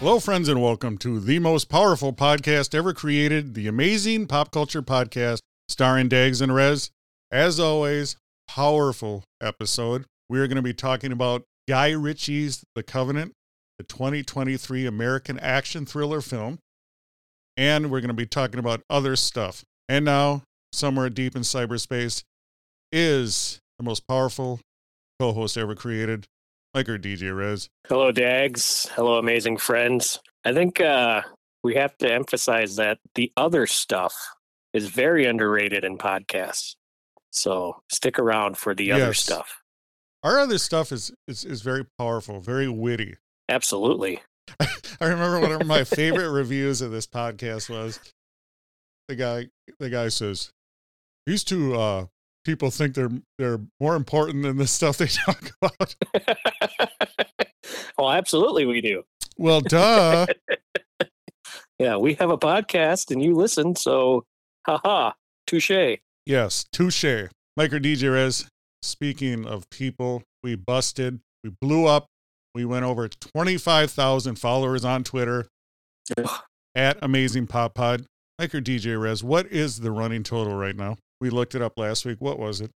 Hello, friends, and welcome to the most powerful podcast ever created, the Amazing Pop Culture Podcast, starring Dags and Rez. As always, powerful episode. We are going to be talking about Guy Ritchie's The Covenant, the 2023 American action thriller film, and we're going to be talking about other stuff. And now, somewhere deep in cyberspace, is the most powerful co-host ever created, Mike or DJ Rez. Hello, Dags. Hello, amazing friends. I think we have to emphasize that the other stuff is very underrated in podcasts. So stick around for the other stuff. Our other stuff is very powerful, very witty. Absolutely. I remember one of my favorite reviews of this podcast was the guy says, "These two people think they're more important than the stuff they talk about." Oh, absolutely we do. Well, duh. Yeah, we have a podcast and you listen, so haha, touche. Yes, touche. Mike or DJ Rez, speaking of people we busted, we blew up, we went over 25,000 followers on Twitter at Amazing Pop Pod. Mike or DJ Rez, what is the running total right now? We looked it up last week. What was it?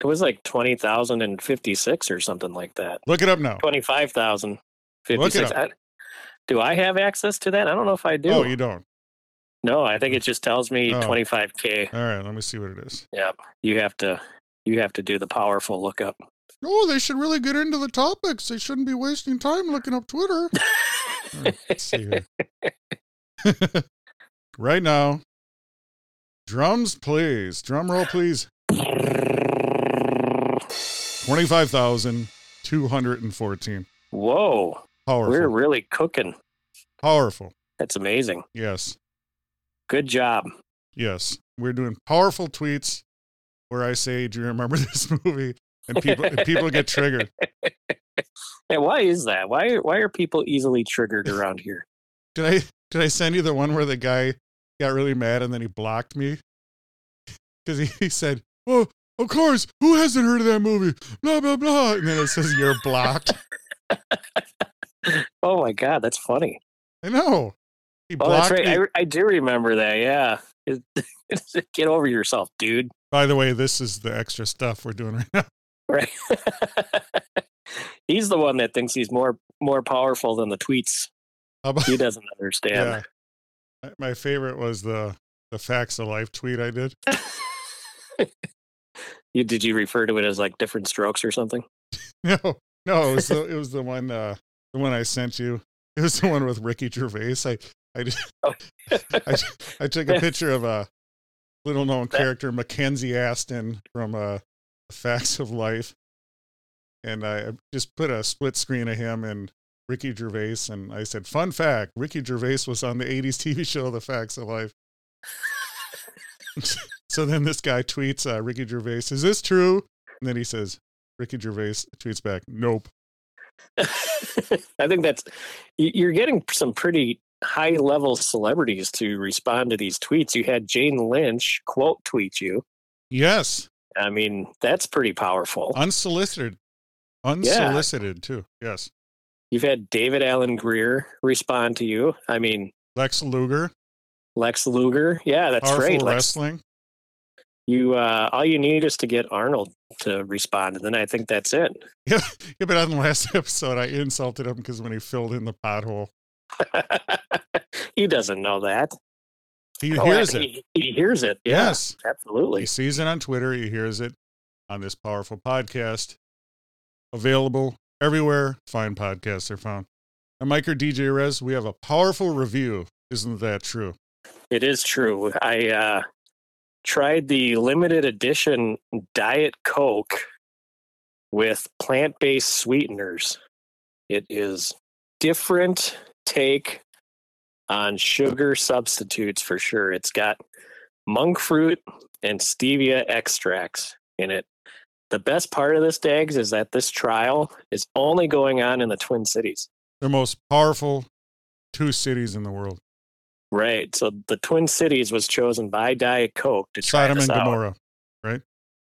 It was like 20,056 or something like that. Look it up now. 25,056. Do I have access to that? I don't know if I do. Oh, you don't? No, I think it just tells me 25K. All right, let me see what it is. Yeah, you have to do the powerful lookup. No, they should really get into the topics. They shouldn't be wasting time looking up Twitter. All right, let's see here. Right now. Drums, please. Drum roll, please. 25,214. Whoa. Powerful. We're really cooking. Powerful. That's amazing. Yes. Good job. Yes. We're doing powerful tweets where I say, "Do you remember this movie?" And people get triggered. Hey, why is that? Why are people easily triggered around here? Did I send you the one where the guy got really mad and then he blocked me because he said, "Well, of course, who hasn't heard of that movie? Blah, blah, blah." And then it says, "You're blocked." Oh my God. That's funny. I know. He blocked that's right. Me. I do remember that. Yeah. Get over yourself, dude. By the way, this is the extra stuff we're doing right now. Right. He's the one that thinks he's more powerful than the tweets. He doesn't understand. Yeah. My favorite was the Facts of Life tweet I did. Did you refer to it as like different strokes or something? No, it was the one the one I sent you. It was the one with Ricky Gervais. I took a picture of a little known character, Mackenzie Astin from Facts of Life, and I just put a split screen of him and Ricky Gervais, and I said, "Fun fact, Ricky Gervais was on the 80s TV show, The Facts of Life." So then this guy tweets, Ricky Gervais, "Is this true?" And then he says, Ricky Gervais tweets back, "Nope." I think you're getting some pretty high level celebrities to respond to these tweets. You had Jane Lynch quote tweet you. Yes. I mean, that's pretty powerful. Unsolicited too. Yes. You've had David Alan Greer respond to you. I mean, Lex Luger. Yeah, that's powerful right. Wrestling. You all you need is to get Arnold to respond, and then I think that's it. Yeah, but on the last episode, I insulted him because when he filled in the pothole, he doesn't know that. He hears it. He hears it. Yeah, yes, absolutely. He sees it on Twitter. He hears it on this powerful podcast, available everywhere fine podcasts are found. I'm Mike or DJ Rez. We have a powerful review Isn't that true? It is true. I tried the limited edition Diet Coke with plant-based sweeteners. It is different take on sugar substitutes for sure. It's got monk fruit and stevia extracts in it. The best part of this, Dags, is that this trial is only going on in the Twin Cities. The most powerful two cities in the world. Right. So the Twin Cities was chosen by Diet Coke to try this out. Sodom and Gomorrah, right?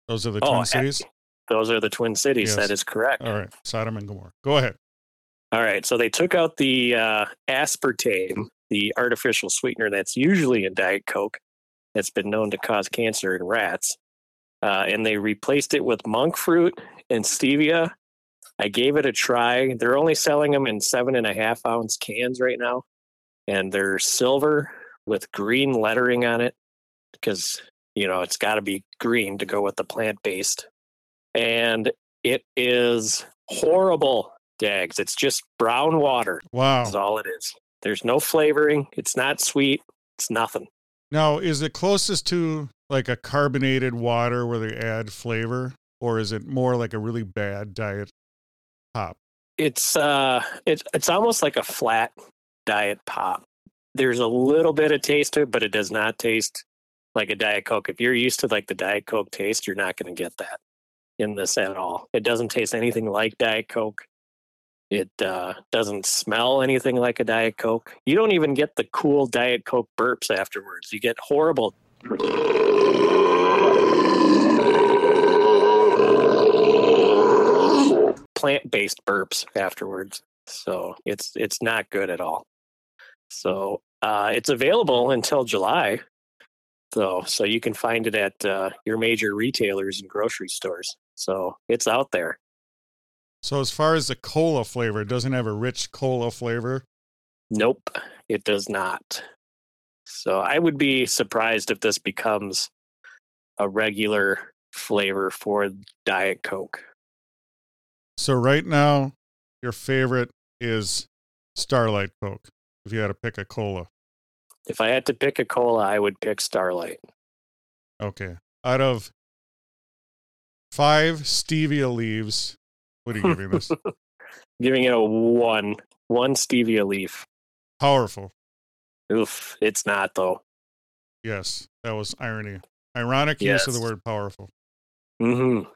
Those are the Twin Cities? Those are the Twin Cities. Yes. That is correct. All right. Sodom and Gomorrah. Go ahead. All right. So they took out the aspartame, the artificial sweetener that's usually in Diet Coke that's been known to cause cancer in rats. And they replaced it with monk fruit and stevia. I gave it a try. They're only selling them in 7.5 ounce cans right now. And they're silver with green lettering on it because, you know, it's got to be green to go with the plant-based. And it is horrible, Dags. It's just brown water. Wow. That's all it is. There's no flavoring. It's not sweet. It's nothing. Now, is it closest to like a carbonated water where they add flavor, or is it more like a really bad diet pop? It's almost like a flat diet pop. There's a little bit of taste to it, but it does not taste like a Diet Coke. If you're used to like the Diet Coke taste, you're not going to get that in this at all. It doesn't taste anything like Diet Coke. It doesn't smell anything like a Diet Coke. You don't even get the cool Diet Coke burps afterwards. You get horrible. Plant-based burps afterwards. So it's not good at all. So it's available until July, though. So you can find it at your major retailers and grocery stores. So it's out there. So as far as the cola flavor, it doesn't have a rich cola flavor? Nope, it does not. So I would be surprised if this becomes a regular flavor for Diet Coke. So right now, your favorite is Starlight Coke, if you had to pick a cola. If I had to pick a cola, I would pick Starlight. Okay. Out of 5 stevia leaves... What are you giving this? Giving it a 1. 1 stevia leaf. Powerful. Oof, it's not, though. Yes, that was irony. Ironic use of the word powerful. Mm-hmm.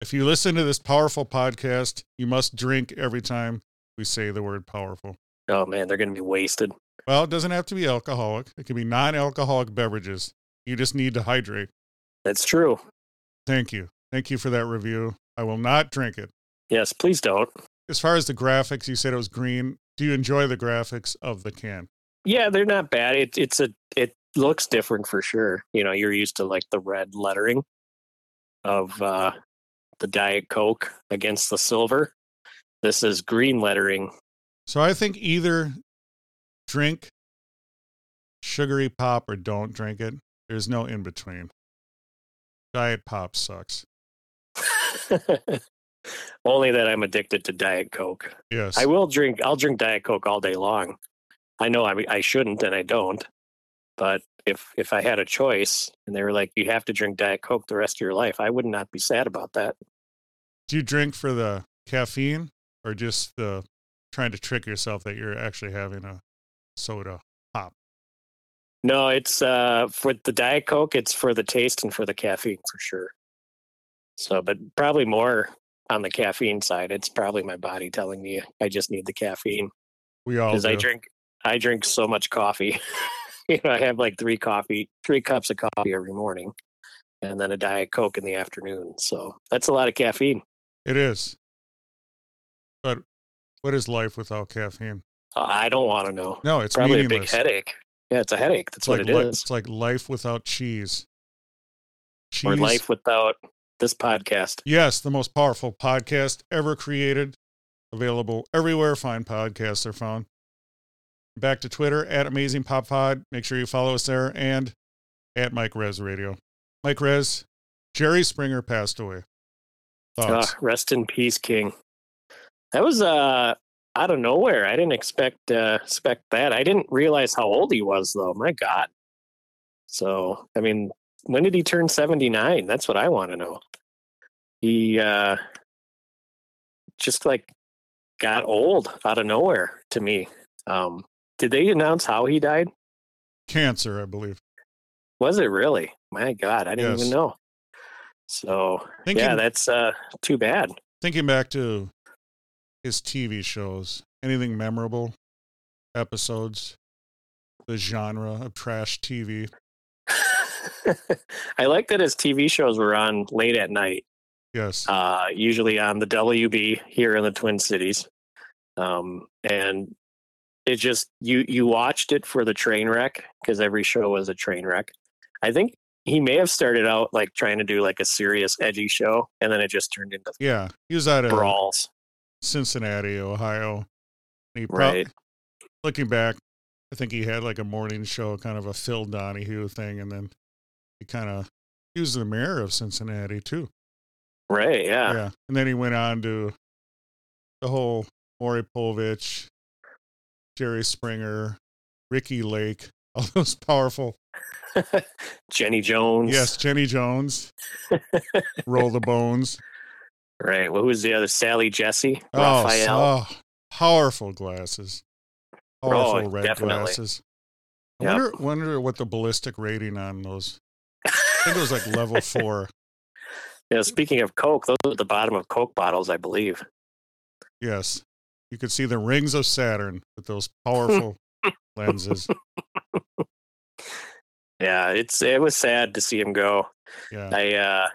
If you listen to this powerful podcast, you must drink every time we say the word powerful. Oh, man, they're going to be wasted. Well, it doesn't have to be alcoholic. It can be non-alcoholic beverages. You just need to hydrate. That's true. Thank you. Thank you for that review. I will not drink it. Yes, please don't. As far as the graphics, you said it was green. Do you enjoy the graphics of the can? Yeah, they're not bad. It looks different for sure. You know, you're used to like the red lettering of the Diet Coke against the silver. This is green lettering. So I think either drink sugary pop or don't drink it. There's no in between. Diet pop sucks. Only that I'm addicted to Diet Coke. Yes. I'll drink Diet Coke all day long. I know I shouldn't and I don't. But if I had a choice and they were like, you have to drink Diet Coke the rest of your life, I would not be sad about that. Do you drink for the caffeine or just the trying to trick yourself that you're actually having a soda pop? No, it's for the Diet Coke, it's for the taste and for the caffeine for sure. So, but probably more on the caffeine side. It's probably my body telling me I just need the caffeine. We all do. Because I drink so much coffee. You know, I have like 3 cups of coffee every morning and then a Diet Coke in the afternoon. So that's a lot of caffeine. It is. But what is life without caffeine? I don't want to know. No, it's probably meaningless. A big headache. Yeah, it's a headache. That's what it is. It's like life without cheese. Or life without... this podcast. Yes, the most powerful podcast ever created. Available everywhere fine podcasts are found. Back to Twitter at Amazing Pop Pod. Make sure you follow us there and at Mike Rez Radio. Mike Rez, Jerry Springer passed away. Rest in peace, King. That was out of nowhere. I didn't expect that. I didn't realize how old he was, though. My God. So, I mean, when did he turn 79? That's what I want to know. He just like got old out of nowhere to me. Did they announce how he died? Cancer, I believe. Was it really? My God, I didn't even know. So, that's too bad. Thinking back to his TV shows, anything memorable, episodes, the genre of trash TV? I like that his TV shows were on late at night. Yes. Usually on the WB here in the Twin Cities. And it just, you watched it for the train wreck, because every show was a train wreck. I think he may have started out like trying to do like a serious edgy show, and then it just turned into he was out of brawls. Cincinnati, Ohio. He right. Looking back, I think he had like a morning show, kind of a Phil Donahue thing, and then he was the mayor of Cincinnati too. Right, yeah. And then he went on to the whole Maury Povich, Jerry Springer, Ricky Lake, all those powerful Jenny Jones. Yes, Jenny Jones. Roll the bones. Right. Well, who's the other? Sally Jesse? Raphael. Oh, powerful glasses. Powerful red definitely. Glasses. I wonder what the ballistic rating on those. I think it was like level 4. Yeah, speaking of Coke, those are the bottom of Coke bottles, I believe. Yes. You could see the rings of Saturn with those powerful lenses. Yeah, it was sad to see him go. Yeah.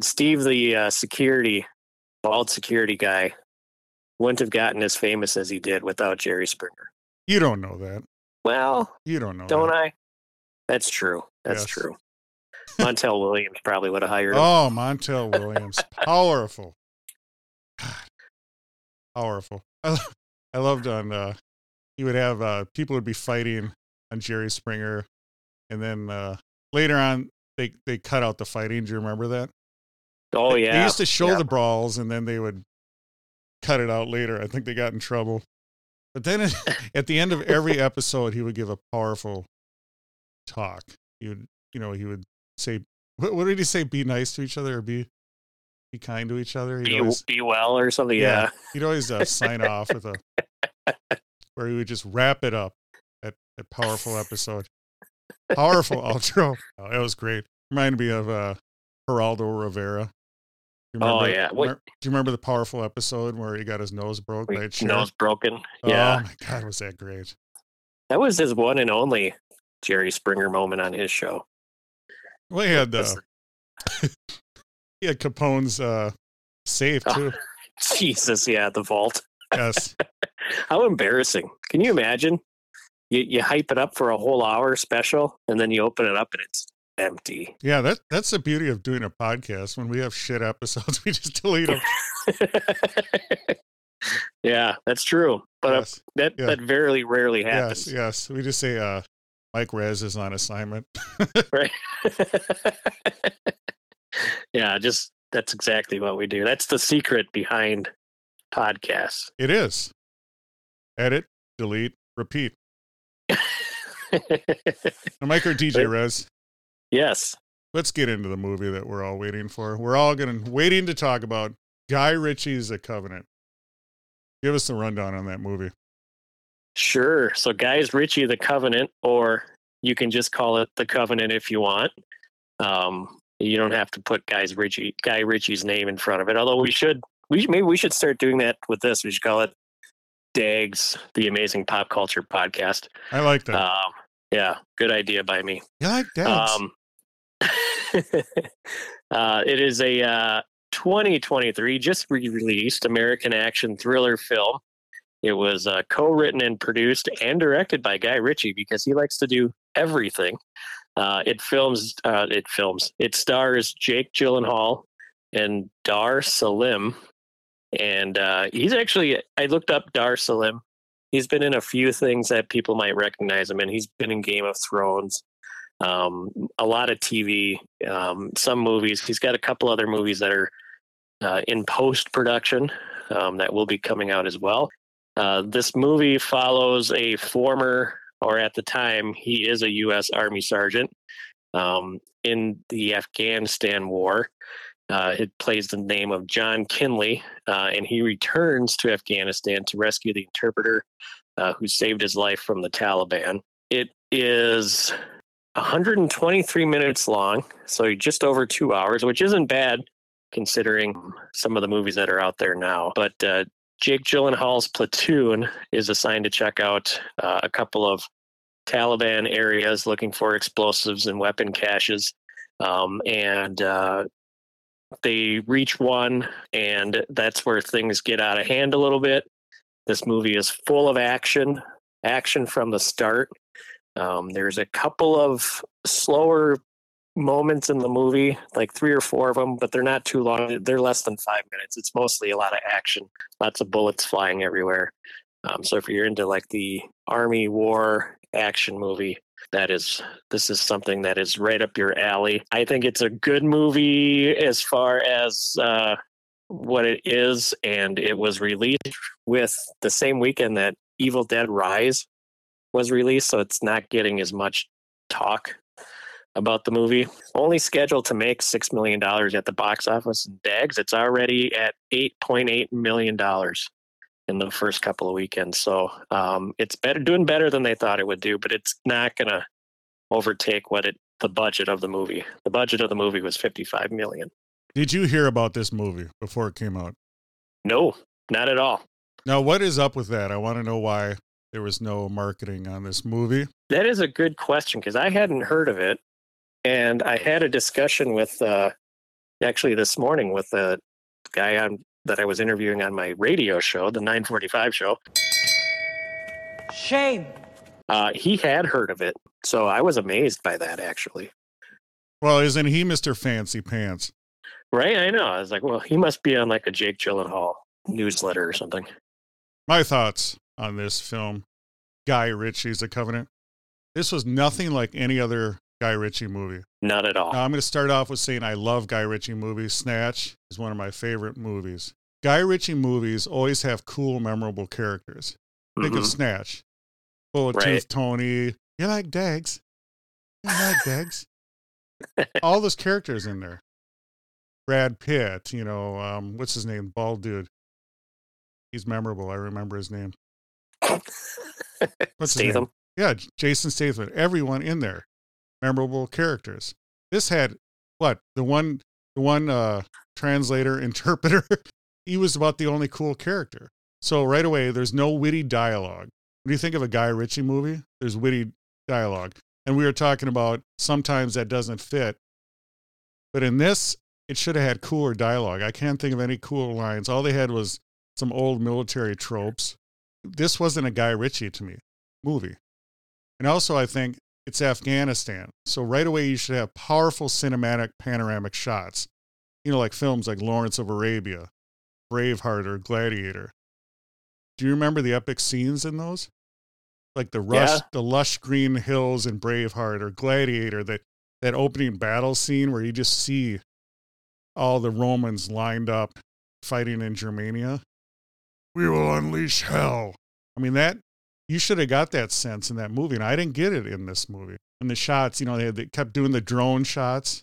Steve, the bald security guy, wouldn't have gotten as famous as he did without Jerry Springer. You don't know that. Well, you don't know. Don't that. I? That's true. That's true. Montel Williams probably would have hired him. Oh, Montel Williams, powerful. God, powerful. I loved on. He would have people would be fighting on Jerry Springer. And then later on, they cut out the fighting. Do you remember that? Oh, yeah. They used to show the brawls, and then they would cut it out later. I think they got in trouble. But then at the end of every episode, he would give a powerful talk. He would say, what did he say? Be nice to each other, or be kind to each other? Be well or something, yeah. He'd always sign off with where he would just wrap it up, that powerful episode. Powerful outro. Oh, that was great. Reminded me of Geraldo Rivera. Do you remember the powerful episode where he got his nose broke? Nose broken. Yeah. Oh my God, was that great? That was his one and only Jerry Springer moment on his show. Well, he had Capone's safe too. Oh, Jesus, yeah, the vault. Yes. How embarrassing! Can you imagine? You hype it up for a whole hour special, and then you open it up and it's empty. Yeah, that's the beauty of doing a podcast. When we have shit episodes, we just delete them. Yeah, that's true. But that very rarely happens. Yes. We just say, Mike Rez is on assignment. Right. Yeah, that's exactly what we do. That's the secret behind podcasts. It is. Edit, delete, repeat. I'm Mike or DJ Rez. Yes. Let's get into the movie that we're all waiting for. We're all waiting to talk about Guy Ritchie's The Covenant. Give us the rundown on that movie. Sure. So Guy Ritchie, The Covenant, or you can just call it The Covenant if you want. You don't have to put Guy Ritchie's name in front of it. Although we should start doing that with this. We should call it Dags, the Amazing Pop Culture Podcast. I like that. Yeah, good idea by me. I like Dags. It is a 2023 just re-released American action thriller film. It was co-written and produced and directed by Guy Ritchie, because he likes to do everything. It stars Jake Gyllenhaal and Dar Salim. And he's actually, I looked up Dar Salim. He's been in a few things that people might recognize him in. He's been in Game of Thrones, a lot of TV, some movies. He's got a couple other movies that are in post-production that will be coming out as well. This movie follows a former, or at the time, he is a U.S. Army sergeant in the Afghanistan War. It plays the name of John Kinley, and he returns to Afghanistan to rescue the interpreter who saved his life from the Taliban. It is 123 minutes long, so just over 2 hours, which isn't bad considering some of the movies that are out there now. But Jake Gyllenhaal's platoon is assigned to check out a couple of Taliban areas looking for explosives and weapon caches. They reach one, and that's where things get out of hand a little bit. This movie is full of action from the start. There's a couple of slower moments in the movie, like 3 or 4 of them, but they're not too long. They're less than 5 minutes. It's mostly a lot of action, lots of bullets flying everywhere. So if you're into like the Army war action movie, this is something that is right up your alley. I think it's a good movie as far as what it is, and it was released with the same weekend that Evil Dead Rise was released, so it's not getting as much talk about the movie. Only scheduled to make $6 million at the box office in bags. It's already at $8.8 million in the first couple of weekends. So it's doing better than they thought it would do, but it's not going to overtake the budget of the movie. The budget of the movie was $55 million. Did you hear about this movie before it came out? No, not at all. Now, what is up with that? I want to know why there was no marketing on this movie. That is a good question, because I hadn't heard of it. And I had a discussion with, actually this morning, with a guy that I was interviewing on my radio show, the 945 show. Shame. He had heard of it, so I was amazed by that, actually. Well, isn't he Mr. Fancy Pants? Right, I know. I was like, well, he must be on like a Jake Gyllenhaal newsletter or something. My thoughts on this film, Guy Ritchie's The Covenant. This was nothing like any other Guy Ritchie movie. Not at all. Now, I'm going to start off with saying I love Guy Ritchie movies. Snatch is one of my favorite movies. Guy Ritchie movies always have cool, memorable characters. Think of Snatch. Bullet-toothed Tony. You like Dags? You like Dags? All those characters in there. Brad Pitt, what's his name? Bald dude. He's memorable. I remember his name. What's Statham. His name? Yeah, Jason Statham. Everyone in there. Memorable characters. This had the one interpreter. He was about the only cool character. So right away, there's no witty dialogue. When you think of a Guy Ritchie movie, there's witty dialogue, and we were talking about sometimes that doesn't fit. But in this, it should have had cooler dialogue. I can't think of any cool lines. All they had was some old military tropes. This wasn't a Guy Ritchie to me movie, and also I think. It's Afghanistan. So right away, you should have powerful cinematic panoramic shots, like films like Lawrence of Arabia, Braveheart, or Gladiator. Do you remember the epic scenes in those? Like the lush green hills in Braveheart or Gladiator, that opening battle scene where you just see all the Romans lined up fighting in Germania. We will unleash hell. I mean, that. You should have got that sense in that movie, and I didn't get it in this movie. And the shots, they kept doing the drone shots.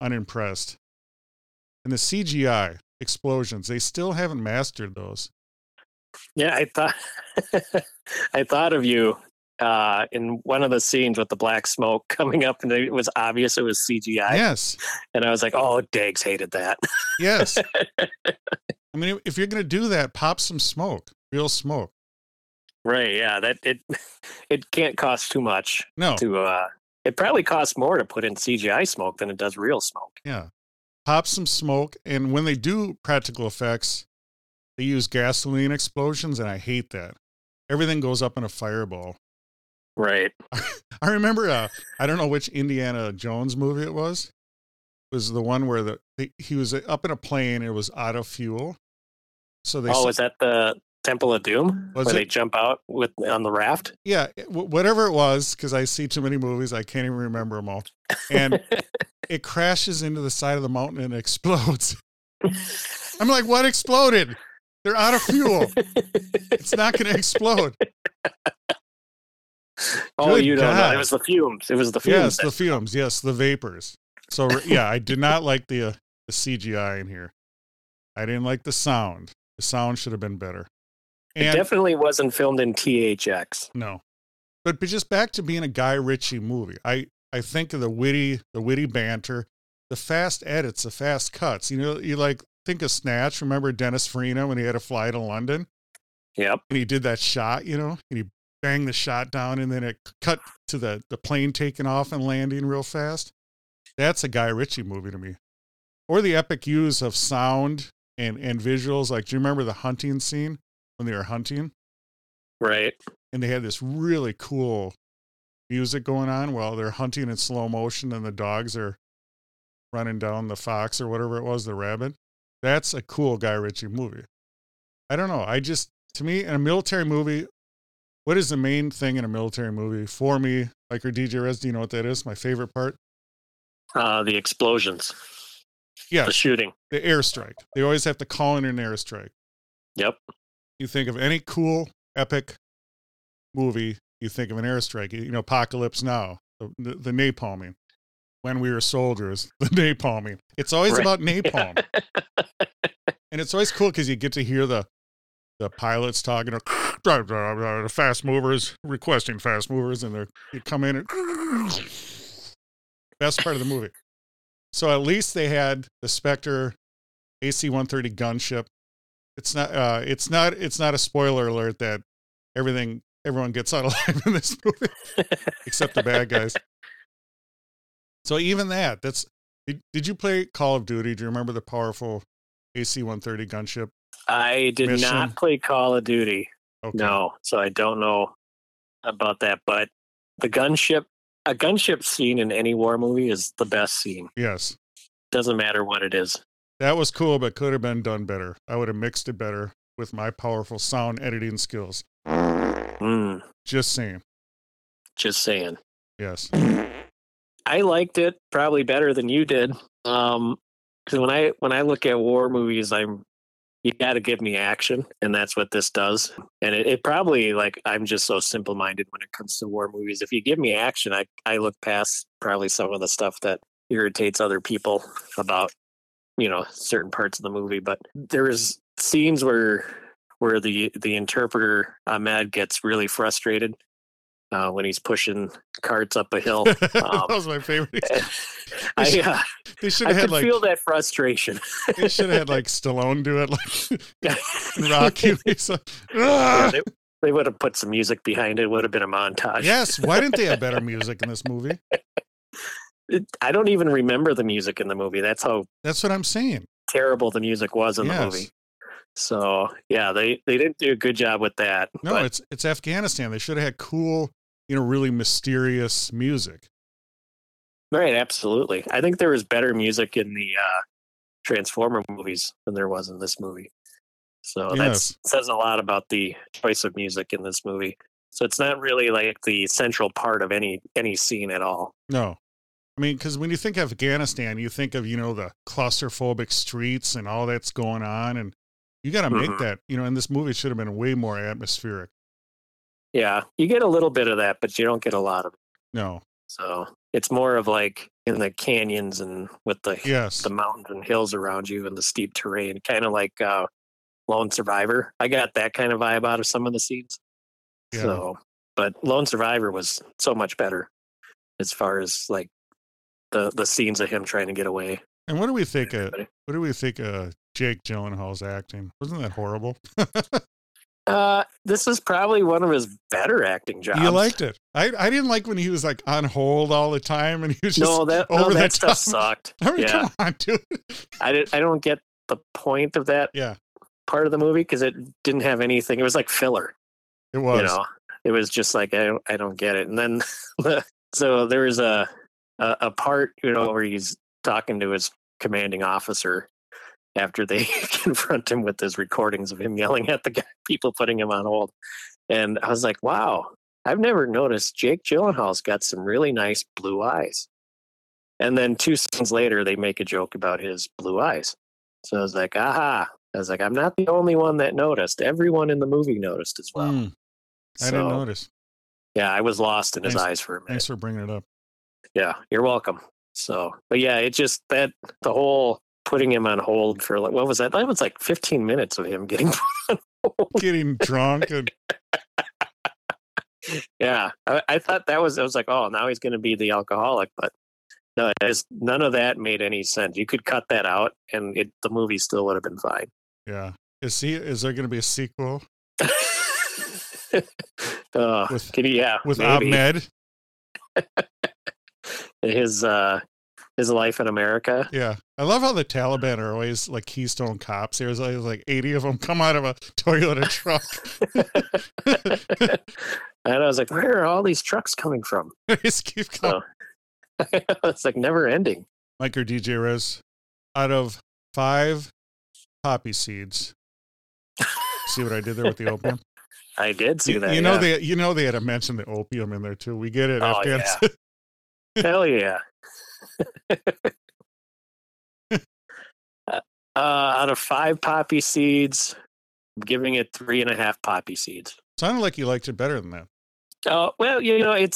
Unimpressed. And the CGI explosions, they still haven't mastered those. Yeah, I thought of you in one of the scenes with the black smoke coming up, and it was obvious it was CGI. Yes. And I was like, oh, Diggs hated that. Yes. I mean, if you're going to do that, pop some smoke, real smoke. Right, yeah, that it can't cost too much. No, it probably costs more to put in CGI smoke than it does real smoke. Yeah, pop some smoke, and when they do practical effects, they use gasoline explosions, and I hate that. Everything goes up in a fireball. Right. I remember, I don't know which Indiana Jones movie it was. It was the one where he was up in a plane. It was out of fuel. So they. Oh, was that the? Temple of Doom, where they jump out on the raft. Yeah, whatever it was, because I see too many movies, I can't even remember them all. And it crashes into the side of the mountain and explodes. I'm like, what exploded? They're out of fuel. It's not going to explode. Oh, good you don't know. It was the fumes. Yes, the fumes. Yes, the vapors. So, yeah, I did not like the CGI in here. I didn't like the sound. The sound should have been better. And it definitely wasn't filmed in THX. No. But just back to being a Guy Ritchie movie. I think of the witty banter, the fast edits, the fast cuts. You know, you like think of Snatch. Remember Dennis Farina when he had to fly to London? Yep. And he did that shot, you know, and he banged the shot down and then it cut to the plane taking off and landing real fast. That's a Guy Ritchie movie to me. Or the epic use of sound and visuals. Like, do you remember the hunting scene when they were hunting? Right. And they had this really cool music going on while they're hunting in slow motion and the dogs are running down the fox or whatever it was, the rabbit. That's a cool Guy Ritchie movie. I don't know. To me, in a military movie, what is the main thing in a military movie? For me, like your DJ Rez, do you know what that is? My favorite part? The explosions. Yeah. The shooting. The airstrike. They always have to call in an airstrike. Yep. You think of any cool, epic movie, you think of an airstrike. You know, Apocalypse Now, the napalming. When We Were Soldiers, the napalming. It's always about napalm. And it's always cool because you get to hear the pilots talking, or fast movers, requesting fast movers, and they come in and best part of the movie. So at least they had the Spectre AC-130 gunship. It's not a spoiler alert that everyone gets out alive in this movie, except the bad guys. So even that's, did you play Call of Duty? Do you remember the powerful AC-130 gunship? I did not play Call of Duty. Okay. No. So I don't know about that, but a gunship scene in any war movie is the best scene. Yes. Doesn't matter what it is. That was cool, but could have been done better. I would have mixed it better with my powerful sound editing skills. Mm. Just saying. Yes. I liked it probably better than you did. Because when I look at war movies, you got to give me action, and that's what this does. And it probably, like, I'm just so simple-minded when it comes to war movies. If you give me action, I look past probably some of the stuff that irritates other people about, you know, certain parts of the movie. But there is scenes where the interpreter, Ahmed, gets really frustrated when he's pushing carts up a hill. That was my favorite. I could feel that frustration. They should have had like Stallone do it, like Rocky. Yeah, they would have put some music behind it. It would have been a montage. Yes. Why didn't they have better music in this movie? I don't even remember the music in the movie. That's what I'm saying. Terrible the music was in the movie. So yeah, they didn't do a good job with that. No, but it's Afghanistan. They should have had cool, you know, really mysterious music. Right, absolutely. I think there was better music in the Transformer movies than there was in this movie. So that says a lot about the choice of music in this movie. So it's not really like the central part of any scene at all. No. I mean, because when you think of Afghanistan, you think of, you know, the claustrophobic streets and all that's going on. And you got to make that, you know, in this movie, it should have been way more atmospheric. Yeah, you get a little bit of that, but you don't get a lot of it. No. So it's more of like in the canyons and with the mountains and hills around you and the steep terrain, kind of like Lone Survivor. I got that kind of vibe out of some of the scenes. Yeah. So, but Lone Survivor was so much better as far as like the scenes of him trying to get away. And what do we think of Jake Gyllenhaal's acting? Wasn't that horrible? This is probably one of his better acting jobs. You liked it. I didn't like when he was like on hold all the time and he was just that stuff sucked. I mean, come on, dude. I don't get the point of that part of the movie because it didn't have anything. It was like filler. It was. You know, it was just like I don't get it. And then so there was a part, you know, where he's talking to his commanding officer after they confront him with his recordings of him yelling at the guy, people putting him on hold. And I was like, wow, I've never noticed Jake Gyllenhaal's got some really nice blue eyes. And then 2 seconds later, they make a joke about his blue eyes. So I was like, aha, I was like, I'm not the only one that noticed. Everyone in the movie noticed as well. I didn't notice. Yeah, I was lost in his eyes for a minute. Thanks for bringing it up. Yeah, you're welcome. So, but yeah, it just, that the whole putting him on hold for, like, what was that? That was like 15 minutes of him getting on hold. Getting drunk. And... yeah, I thought that was, I was like, oh, now he's going to be the alcoholic, but no, none of that made any sense. You could cut that out and the movie still would have been fine. Yeah. Is there going to be a sequel? With Ahmed. His life in America. Yeah. I love how the Taliban are always like Keystone Cops. There's like 80 of them come out of a Toyota truck. And I was like, where are all these trucks coming from? They just keep coming. So, it's like never ending. Mike or DJ Rez, out of 5 poppy seeds. See what I did there with the opium? I did see that. You know, they had to mention the opium in there too. We get it. Oh, yeah. Hell yeah. Out of 5 poppy seeds, I'm giving it 3.5 poppy seeds. Sounded like you liked it better than that. Oh, well, I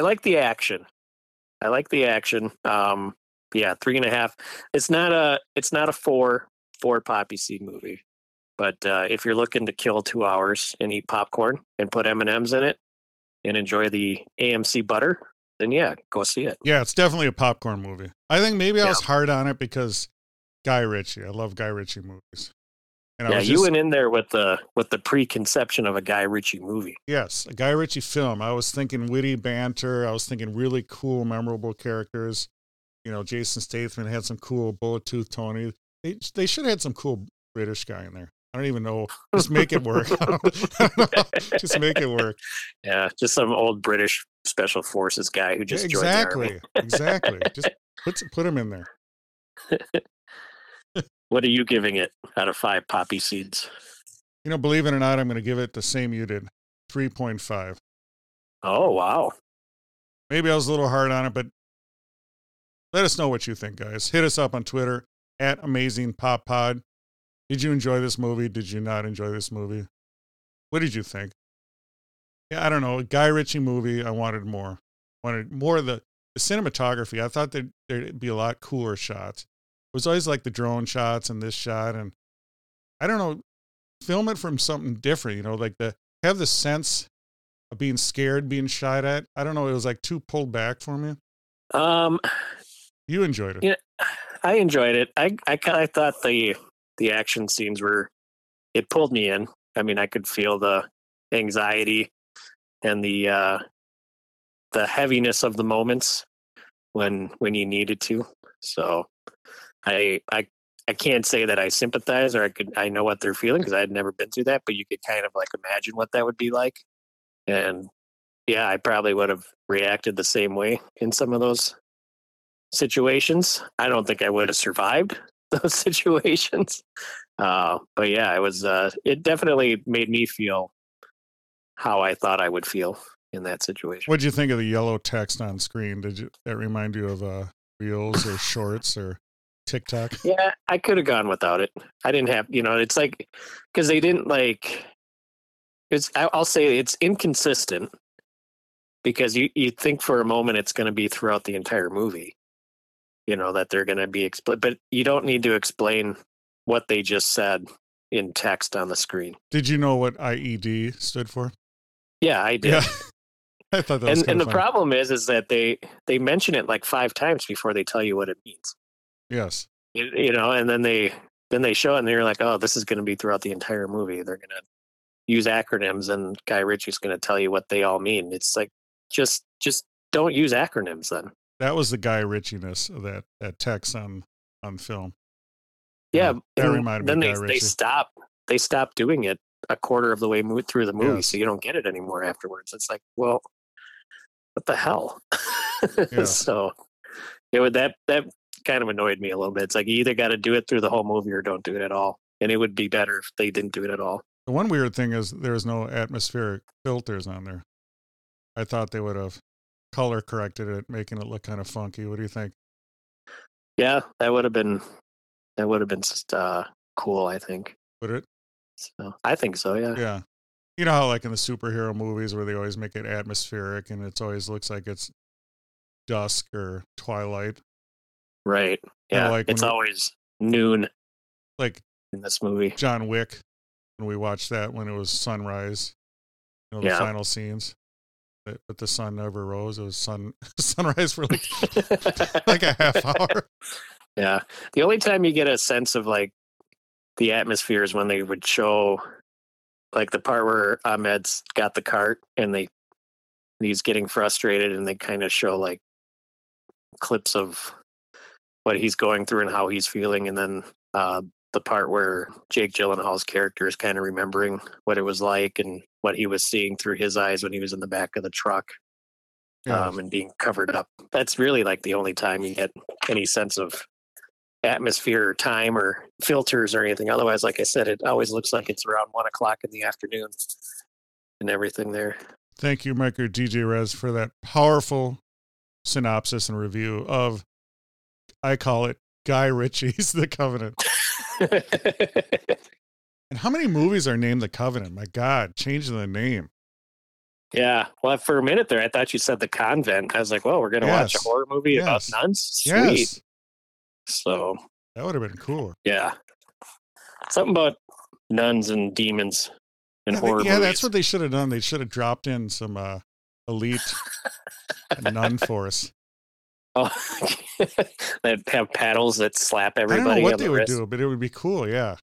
like the action. Yeah, 3.5. It's not a 4 poppy seed movie. But if you're looking to kill 2 hours and eat popcorn and put M&Ms in it and enjoy the AMC butter, then yeah, go see it. Yeah, it's definitely a popcorn movie. I think maybe I was hard on it because Guy Ritchie. I love Guy Ritchie movies. And yeah, you went in there with the preconception of a Guy Ritchie movie. Yes, a Guy Ritchie film. I was thinking witty banter. I was thinking really cool, memorable characters. You know, Jason Statham had some cool bullet-tooth Tony. They should have had some cool British guy in there. I don't even know. Just make it work. Just make it work. Yeah, just some old British special forces guy who just joined the army. Exactly. Just put him in there. What are you giving it out of 5 poppy seeds? You know, believe it or not, I'm going to give it the same you did, 3.5. Oh, wow. Maybe I was a little hard on it, but let us know what you think, guys. Hit us up on Twitter at Amazing Pop Pod. Did you enjoy this movie? Did you not enjoy this movie? What did you think? Yeah, I don't know. A Guy Ritchie movie, I wanted more. Wanted more of the cinematography. I thought there'd be a lot cooler shots. It was always like the drone shots and this shot. And I don't know, film it from something different, you know, like have the sense of being scared, being shot at. I don't know. It was like too pulled back for me. You enjoyed it. Yeah, I enjoyed it. I kind of thought the action scenes it pulled me in. I mean, I could feel the anxiety and the heaviness of the moments when you needed to. So I can't say that I sympathize or I know what they're feeling because I had never been through that, but you could kind of like imagine what that would be like. And yeah, I probably would have reacted the same way in some of those situations. I don't think I would have survived those situations. But yeah, it was, it definitely made me feel how I thought I would feel in that situation. What'd you think of the yellow text on screen? Did that remind you of reels or shorts or TikTok? Yeah, I could have gone without it. I didn't have, it's like, because they didn't like, I'll say it's inconsistent because you think for a moment it's going to be throughout the entire movie. You know, that they're going to be explained, but you don't need to explain what they just said in text on the screen. Did you know what IED stood for? Yeah, I did. Yeah. I thought that was kind of funny. The problem is that they mention it like 5 times before they tell you what it means. Yes. And then they show it and they're like, oh, this is going to be throughout the entire movie. They're going to use acronyms and Guy Ritchie's going to tell you what they all mean. It's like, just don't use acronyms then. That was the Guy Ritchie-ness of that text on film. Yeah, that reminded me. Then they stopped doing it a quarter of the way through the movie, yes. So you don't get it anymore afterwards. It's like, well, what the hell? Yeah. So that kind of annoyed me a little bit. It's like you either got to do it through the whole movie or don't do it at all. And it would be better if they didn't do it at all. The one weird thing is there's no atmospheric filters on there. I thought they would have color corrected it, making it look kind of funky. What do you think? Yeah, that would have been cool, I think. Would it? So, I think so, yeah. Yeah. You know how like in the superhero movies where they always make it atmospheric and it always looks like it's dusk or twilight? Right. Yeah. You know, like it's always noon. Like in this movie. John Wick, when we watched that, when it was sunrise. You know, the final scenes. But the sun never rose. It was sunrise for like like a half hour. Yeah. The only time you get a sense of like the atmosphere is when they would show like the part where Ahmed's got the cart and he's getting frustrated, and they kind of show like clips of what he's going through and how he's feeling. And then the part where Jake Gyllenhaal's character is kind of remembering what it was like and what he was seeing through his eyes when he was in the back of the truck and being covered up. That's really like the only time you get any sense of atmosphere or time or filters or anything. Otherwise, like I said, it always looks like it's around 1 o'clock in the afternoon and everything there. Thank you, Mike or DJ Rez, for that powerful synopsis and review of, I call it, Guy Ritchie's The Covenant. And how many movies are named The Covenant? My God, changing the name. Yeah. Well, for a minute there, I thought you said The Convent. I was like, well, we're going to watch a horror movie about nuns? Sweet. Yes. So that would have been cool. Yeah. Something about nuns and demons and horror movies. Yeah, that's what they should have done. They should have dropped in some elite nun force. Oh, that have paddles that slap everybody. I don't know what they would do, but it would be cool. Yeah.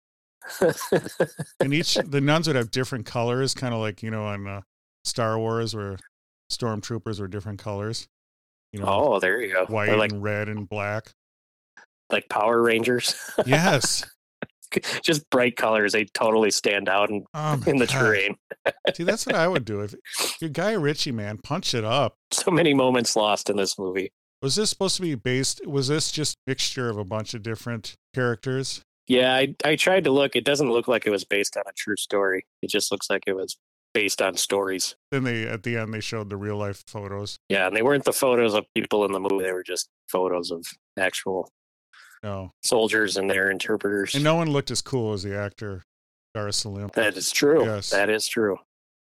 And the nuns would have different colors, kind of like, you know, on Star Wars where stormtroopers were different colors. You know, oh, there you go. White like, and red and black. Like Power Rangers. Yes. Just bright colors. They totally stand out in the terrain. See, that's what I would do. If you're Guy Ritchie, man, punch it up. So many moments lost in this movie. Was this supposed to be based? Was this just a mixture of a bunch of different characters? Yeah, I tried to look. It doesn't look like it was based on a true story. It just looks like it was based on stories. Then at the end, they showed the real life photos. Yeah, and they weren't the photos of people in the movie. They were just photos of actual soldiers and their interpreters. And no one looked as cool as the actor, Dar Salim. That is true. Yes. That is true.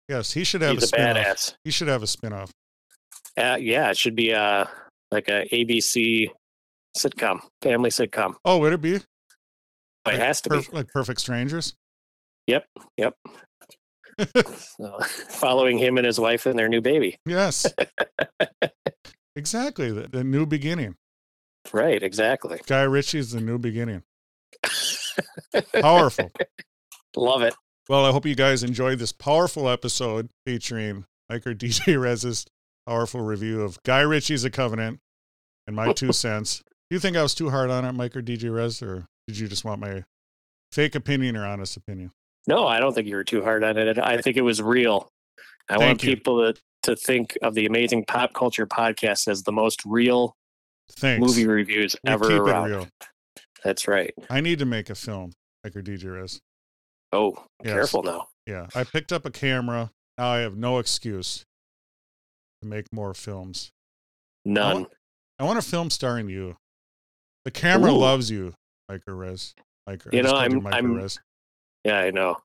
Yes, he should have a spinoff. Badass. He should have a spinoff. Yeah, it should be like a ABC sitcom, family sitcom. Oh, would it be? It has to be like Perfect Strangers. Yep. So, following him and his wife and their new baby. Yes, exactly. The new beginning. Right, exactly. Guy Ritchie's The New Beginning. Powerful. Love it. Well, I hope you guys enjoyed this powerful episode featuring Mike or DJ Rez's powerful review of Guy Ritchie's The Covenant and my 2 cents. Do you think I was too hard on it, Mike or DJ Rez, or did you just want my fake opinion or honest opinion? No, I don't think you were too hard on it. I think it was real. I want people to think of the Amazing Pop Culture Podcast as the most real movie reviews ever around. Real. That's right. I need to make a film, like your DJ Rez. Oh, yes. Careful now. Yeah, I picked up a camera. Now I have no excuse to make more films. None. I want a film starring you. The camera loves you, Mike or Rez. You know, I'm. Yeah, I know.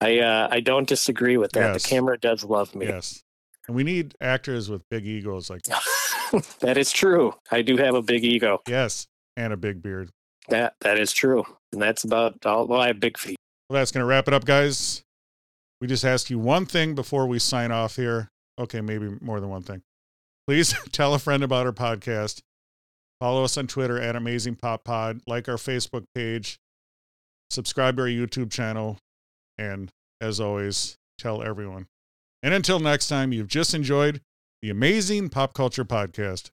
I don't disagree with that. Yes. The camera does love me. Yes. And we need actors with big egos like that. That is true. I do have a big ego. Yes, and a big beard. That is true. And that's about all. Well, I have big feet. Well, that's going to wrap it up, guys. We just ask you one thing before we sign off here. Okay, maybe more than one thing. Please tell a friend about our podcast. Follow us on Twitter at Amazing Pop Pod. Like our Facebook page. Subscribe to our YouTube channel. And as always, tell everyone. And until next time, you've just enjoyed the Amazing Pop Culture Podcast.